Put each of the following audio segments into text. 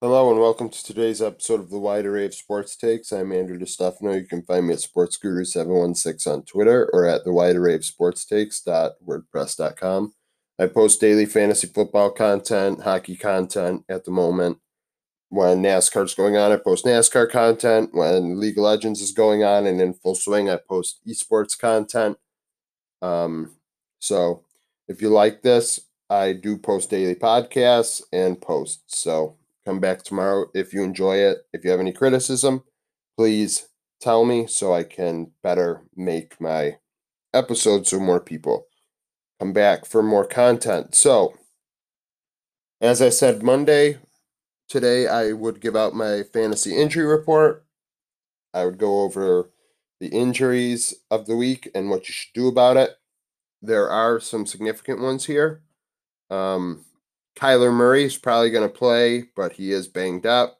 Hello and welcome to today's episode of The Wide Array of Sports Takes. I'm Andrew DeStefano. You can find me at SportsGuru716 on Twitter or at thewidearrayofsportstakes.wordpress.com. I post daily fantasy football content, hockey content at the moment. When NASCAR's going on, I post NASCAR content. When League of Legends is going on and in full swing, I post esports content. So if you like this, I do post daily podcasts and posts, so come back tomorrow if you enjoy it. If you have any criticism, please tell me so I can better make my episodes so more people come back for more content. So, as I said Monday, today I would give out my fantasy injury report. I would go over the injuries of the week and what you should do about it. There are some significant ones here. Tyler Murray is probably going to play, but he is banged up.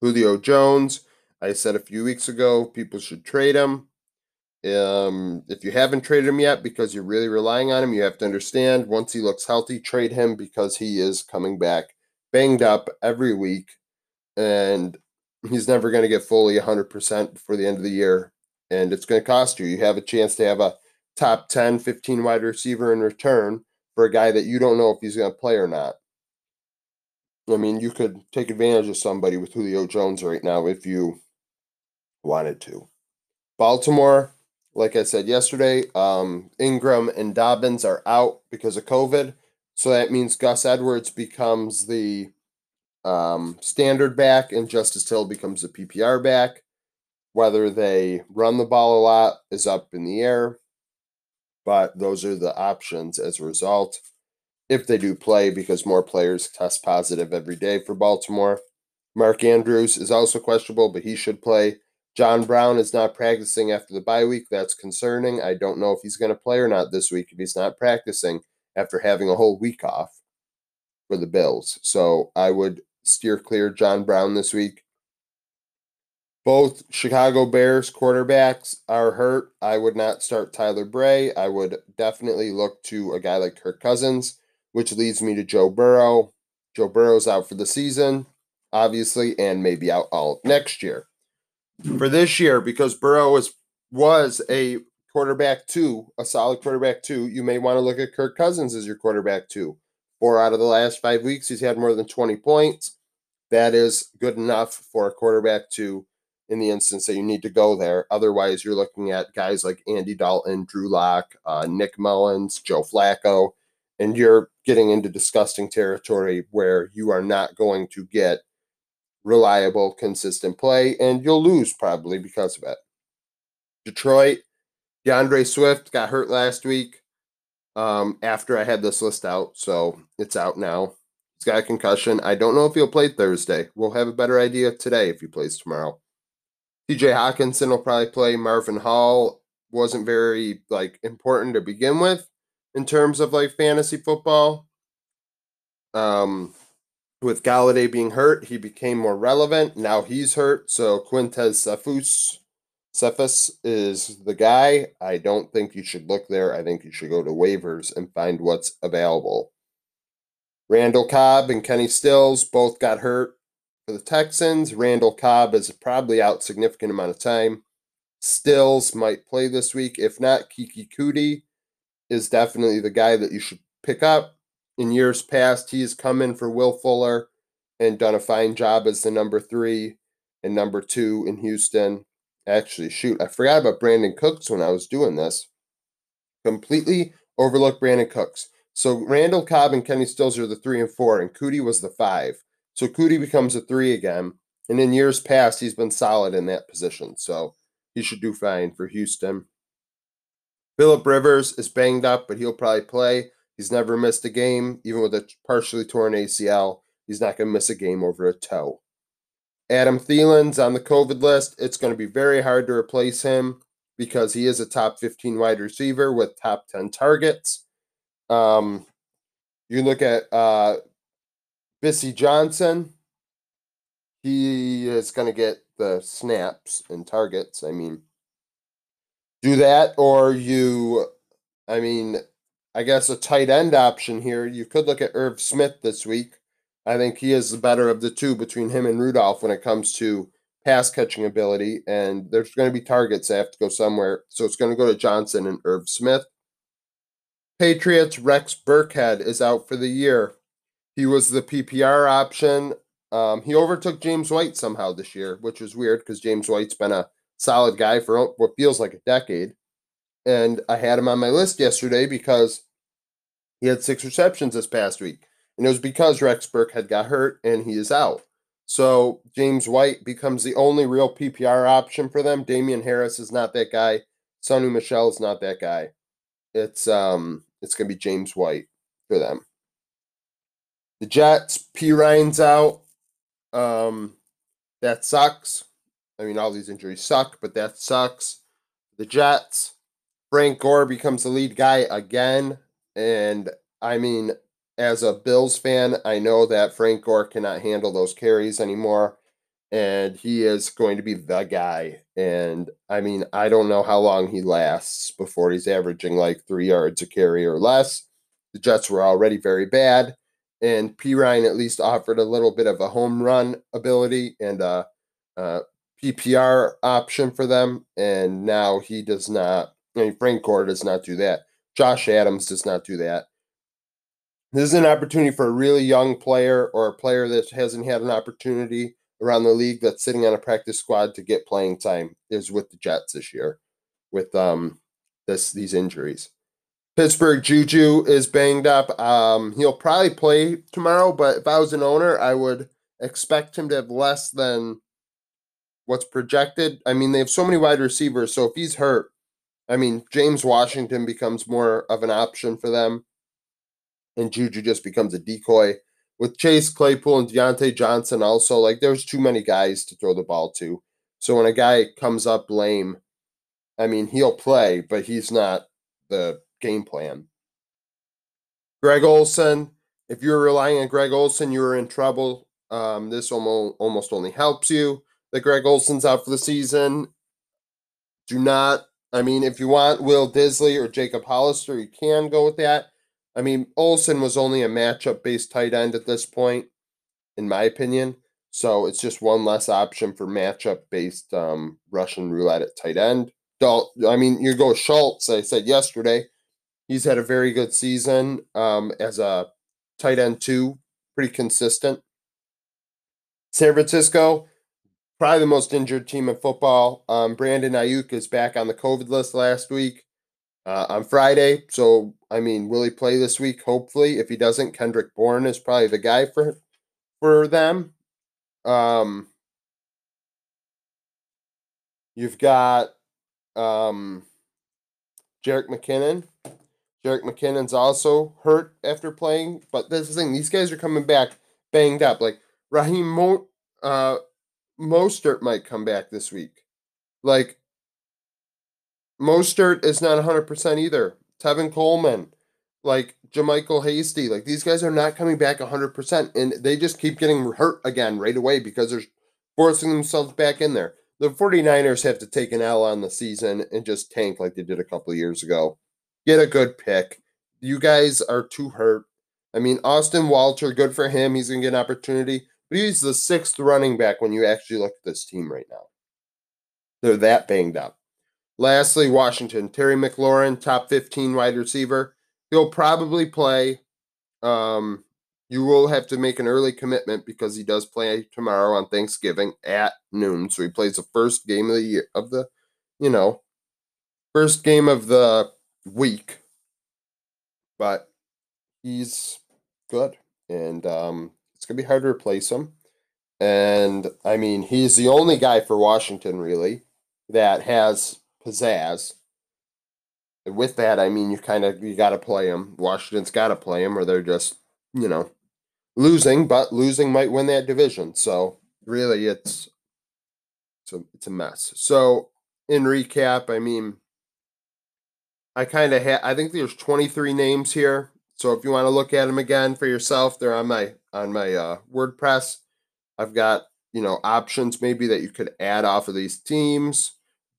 Julio Jones, I said a few weeks ago, people should trade him. If you haven't traded him yet because you're really relying on him, you have to understand once he looks healthy, trade him because he is coming back banged up every week. And he's never going to get fully 100% before the end of the year. And it's going to cost you. You have a chance to have a top 10, 15 wide receiver in return for a guy that you don't know if he's going to play or not. I mean, you could take advantage of somebody with Julio Jones right now if you wanted to. Baltimore, like I said yesterday, Ingram and Dobbins are out because of COVID. So that means Gus Edwards becomes the standard back and Justice Hill becomes the PPR back. Whether they run the ball a lot is up in the air. But those are the options as a result, if they do play, because more players test positive every day for Baltimore. Mark Andrews is also questionable, but he should play. John Brown is not practicing after the bye week. That's concerning. I don't know if he's going to play or not this week if he's not practicing after having a whole week off for the Bills. So I would steer clear John Brown this week. Both Chicago Bears quarterbacks are hurt. I would not start Tyler Bray. I would definitely look to a guy like Kirk Cousins, which leads me to Joe Burrow. Joe Burrow's out for the season, obviously, and maybe out all next year. For this year, because Burrow was a quarterback two, a solid quarterback two, you may want to look at Kirk Cousins as your quarterback two. 4 out of the last 5 weeks, he's had more than 20 points. That is good enough for a quarterback two. In the instance that you need to go there. Otherwise, you're looking at guys like Andy Dalton, Drew Lock, Nick Mullins, Joe Flacco, and you're getting into disgusting territory where you are not going to get reliable, consistent play, and you'll lose probably because of it. Detroit, DeAndre Swift got hurt last week after I had this list out, so it's out now. He's got a concussion. I don't know if he'll play Thursday. We'll have a better idea today if he plays tomorrow. DJ Hawkinson will probably play. Marvin Hall wasn't very important to begin with in terms of fantasy football. With Galladay being hurt, he became more relevant. Now he's hurt, so Quintez Cephus is the guy. I don't think you should look there. I think you should go to waivers and find what's available. Randall Cobb and Kenny Stills both got hurt. For the Texans, Randall Cobb is probably out a significant amount of time. Stills might play this week. If not, Kiki Coutee is definitely the guy that you should pick up. In years past, he's come in for Will Fuller and done a fine job as the number 3 and number 2 in Houston. Actually, shoot, I forgot about Brandon Cooks when I was doing this. Completely overlooked Brandon Cooks. So Randall Cobb and Kenny Stills are the 3 and 4, and Coutee was the 5. So Coutee becomes a 3 again, and in years past, he's been solid in that position, so he should do fine for Houston. Phillip Rivers is banged up, but he'll probably play. He's never missed a game, even with a partially torn ACL. He's not going to miss a game over a toe. Adam Thielen's on the COVID list. It's going to be very hard to replace him because he is a top 15 wide receiver with top 10 targets. You look at... Bissy Johnson, he is going to get the snaps and targets. Do that, or I guess a tight end option here. You could look at Irv Smith this week. I think he is the better of the two between him and Rudolph when it comes to pass catching ability, and there's going to be targets that have to go somewhere. So it's going to go to Johnson and Irv Smith. Patriots, Rex Burkhead is out for the year. He was the PPR option. He overtook James White somehow this year, which is weird because James White's been a solid guy for what feels like a decade. And I had him on my list yesterday because he had 6 receptions this past week. And it was because Rex Burkhead got hurt and he is out. So James White becomes the only real PPR option for them. Damian Harris is not that guy. Sony Michel is not that guy. It's going to be James White for them. The Jets, P. Ryan's out. That sucks. I mean, all these injuries suck, but that sucks. The Jets, Frank Gore becomes the lead guy again. And, I mean, as a Bills fan, I know that Frank Gore cannot handle those carries anymore. And he is going to be the guy. And, I mean, I don't know how long he lasts before he's averaging like 3 yards a carry or less. The Jets were already very bad. And P. Ryan at least offered a little bit of a home run ability and a PPR option for them. And now he does not. I mean, Frank Gore does not do that. Josh Adams does not do that. This is an opportunity for a really young player or a player that hasn't had an opportunity around the league that's sitting on a practice squad to get playing time is with the Jets this year with these injuries. Pittsburgh, Juju is banged up. He'll probably play tomorrow, but if I was an owner, I would expect him to have less than what's projected. I mean, they have so many wide receivers, so if he's hurt, I mean, James Washington becomes more of an option for them, and Juju just becomes a decoy. With Chase Claypool and Deontay Johnson also, like, there's too many guys to throw the ball to. So when a guy comes up lame, I mean, he'll play, but he's not the game plan. Greg Olsen, if you're relying on Greg Olsen, you're in trouble. This almost only helps you that Greg Olsen's out for the season. If you want Will Disley or Jacob Hollister, you can go with that. I mean, Olsen was only a matchup-based tight end at this point, in my opinion. So it's just one less option for matchup-based Russian roulette at tight end. You go Schultz, I said yesterday. He's had a very good season as a tight end too, pretty consistent. San Francisco, probably the most injured team in football. Brandon Ayuk is back on the COVID list last week on Friday. So, I mean, will he play this week? Hopefully. If he doesn't, Kendrick Bourne is probably the guy for them. You've got Jerick McKinnon. Jerick McKinnon's also hurt after playing, but that's the thing. These guys are coming back banged up. Like, Mostert might come back this week. Like, Mostert is not 100% either. Tevin Coleman, like, JaMychal Hasty. Like, these guys are not coming back 100%, and they just keep getting hurt again right away because they're forcing themselves back in there. The 49ers have to take an L on the season and just tank like they did a couple of years ago. Get a good pick. You guys are too hurt. I mean, Austin Walter, good for him. He's going to get an opportunity. But he's the 6th running back when you actually look at this team right now. They're that banged up. Lastly, Washington. Terry McLaurin, top 15 wide receiver. He'll probably play. You will have to make an early commitment because he does play tomorrow on Thanksgiving at noon. So he plays the first game of the year first game of the week, but he's good, and it's gonna be hard to replace him. And I mean, he's the only guy for Washington really that has pizzazz, and with that, I mean, you gotta play him. Washington's gotta play him, or they're just losing, but losing might win that division. So really, it's a mess. So in recap, I mean, I think there's 23 names here. So if you want to look at them again for yourself, they're on my WordPress. I've got, options maybe that you could add off of these teams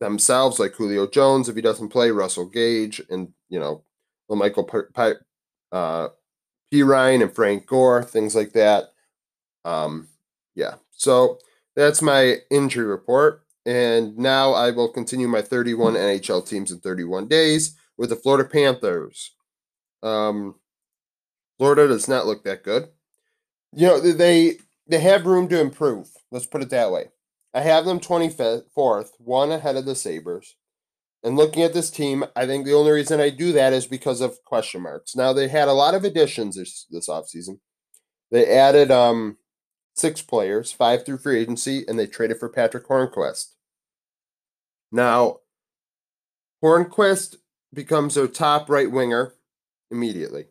themselves, like Julio Jones, if he doesn't play, Russell Gage, and, P. Ryan and Frank Gore, things like that. So that's my injury report. And now I will continue my 31 NHL teams in 31 days with the Florida Panthers. Florida does not look that good. You know, they have room to improve. Let's put it that way. I have them 24th, one ahead of the Sabres. And looking at this team, I think the only reason I do that is because of question marks. Now, they had a lot of additions this offseason. They added 6 players, 5 through free agency, and they traded for Patrick Hornquist. Now, Hornquist becomes their top right winger immediately.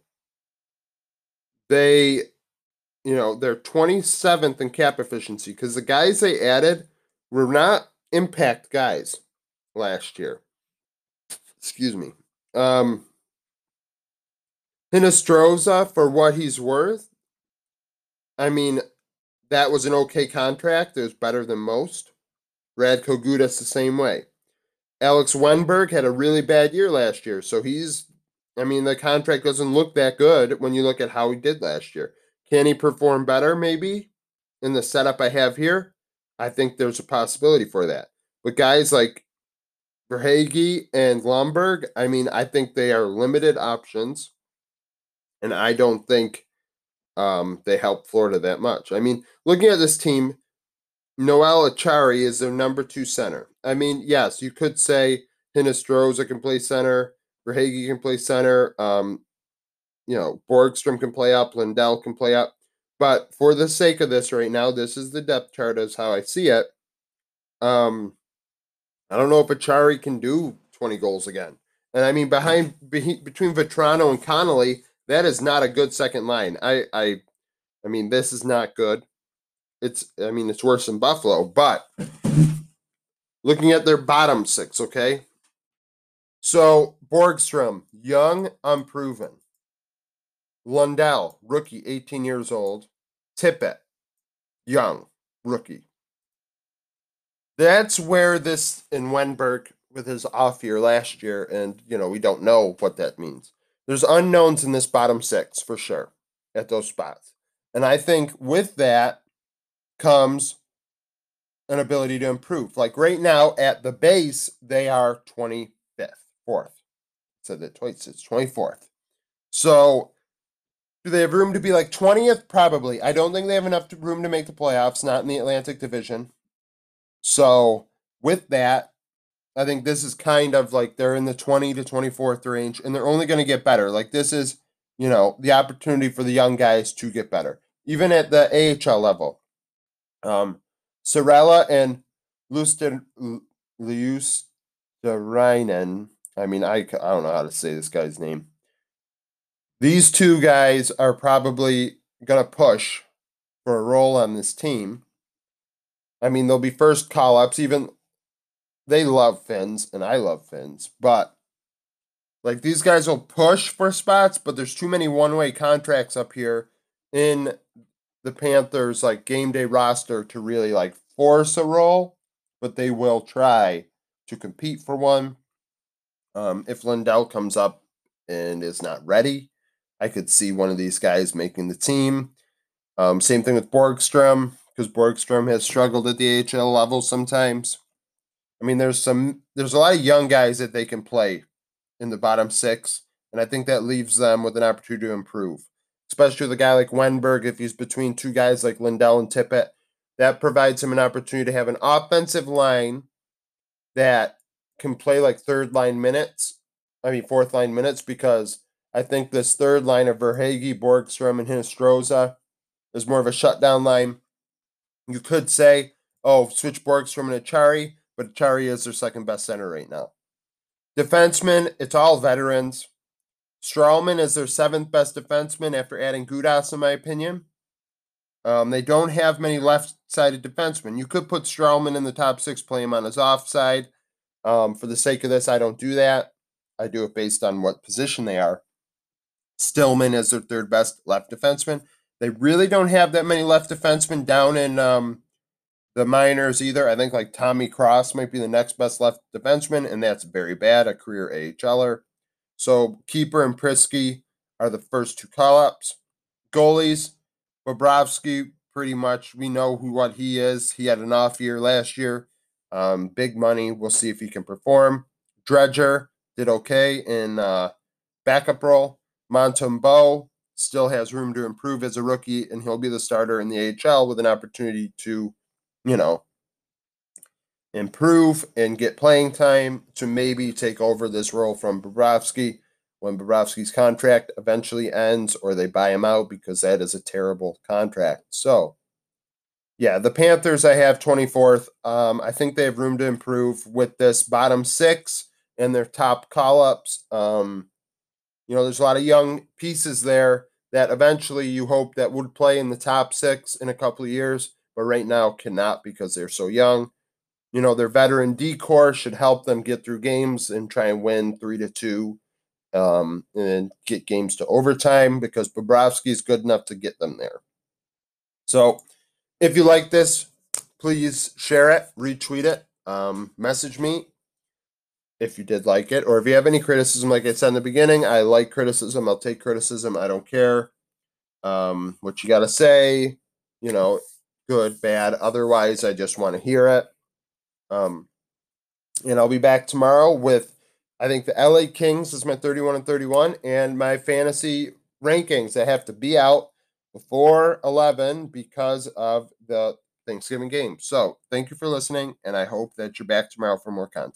They, you know, they're 27th in cap efficiency because the guys they added were not impact guys last year. Excuse me. Hinostroza, for what he's worth, I mean, that was an okay contract. It was better than most. Radko Gudas the same way. Alex Wenberg had a really bad year last year, so he's, I mean, the contract doesn't look that good when you look at how he did last year. Can he perform better, maybe? In the setup I have here, I think there's a possibility for that. But guys like Verhage and Lomberg, I mean, I think they are limited options, and I don't think they help Florida that much. I mean, looking at this team, Noel Achari is their number 2 center. I mean, yes, you could say Hinostroza can play center, Verhage can play center, you know, Borgstrom can play up, Lindell can play up. But for the sake of this right now, this is the depth chart as how I see it. I don't know if Achari can do 20 goals again. And I mean, between Vetrano and Connolly, that is not a good second line. I mean, this is not good. It's worse than Buffalo. But looking at their bottom 6, okay? So Borgstrom, young, unproven. Lundell, rookie, 18 years old. Tippett, young, rookie. That's where this, and Wenberg with his off year last year, and, you know, we don't know what that means. There's unknowns in this bottom 6 for sure at those spots. And I think with that comes an ability to improve. Like right now at the base, they are 25th, 4th. Said that twice, it's 24th. So do they have room to be like 20th? Probably. I don't think they have enough room to make the playoffs, not in the Atlantic Division. So with that, I think this is kind of like they're in the 20 to 24th range, and they're only going to get better. Like this is, you know, the opportunity for the young guys to get better, even at the AHL level. Sorella and Luosterainen. I mean, I don't know how to say this guy's name. These 2 guys are probably going to push for a role on this team. I mean, they'll be first call-ups. Even they love Finns, and I love Finns. But, like, these guys will push for spots, but there's too many one-way contracts up here in the Panthers, like, game day roster to really, like, force a role. But they will try to compete for one. If Lindell comes up and is not ready, I could see one of these guys making the team. Same thing with Borgstrom, because Borgstrom has struggled at the AHL level sometimes. I mean, there's a lot of young guys that they can play in the bottom 6, and I think that leaves them with an opportunity to improve, especially with a guy like Wenberg. If he's between 2 guys like Lindell and Tippett, that provides him an opportunity to have an offensive line that can play like fourth line minutes, because I think this third line of Verhage, Borgstrom, and Hinostroza is more of a shutdown line. You could say, oh, switch Borgstrom and Achari, but Achari is their second best center right now. Defensemen, it's all veterans. Stralman is their 7th best defenseman after adding Gudas, in my opinion. They don't have many left-sided defensemen. You could put Stralman in the top 6, play him on his offside. For the sake of this, I don't do that. I do it based on what position they are. Stillman is their 3rd best left defenseman. They really don't have that many left defensemen down in the minors either. I think like Tommy Cross might be the next best left defenseman, and that's very bad, a career AHLer. So Keeper and Prisky are the first 2 call-ups. Goalies, Bobrovsky, pretty much. We know what he is. He had an off year last year. Big money. We'll see if he can perform. Dredger did okay in backup role. Montembeau still has room to improve as a rookie, and he'll be the starter in the AHL with an opportunity to, you know, improve and get playing time to maybe take over this role from Bobrovsky when Bobrovsky's contract eventually ends or they buy him out, because that is a terrible contract. So, yeah, the Panthers I have 24th. I think they have room to improve with this bottom six and their top call-ups. You know, there's a lot of young pieces there that eventually you hope that would play in the top six in a couple of years, but right now cannot because they're so young. You know, their veteran D-core should help them get through games and try and win 3-2 and get games to overtime, because Bobrovsky is good enough to get them there. So if you like this, please share it, retweet it, message me if you did like it. Or if you have any criticism, like I said in the beginning, I like criticism. I'll take criticism. I don't care what you got to say, you know, good, bad. Otherwise, I just want to hear it. And I'll be back tomorrow with, I think, the LA Kings is my 31 and 31, and my fantasy rankings. I have to be out before 11 because of the Thanksgiving game. So thank you for listening, and I hope that you're back tomorrow for more content.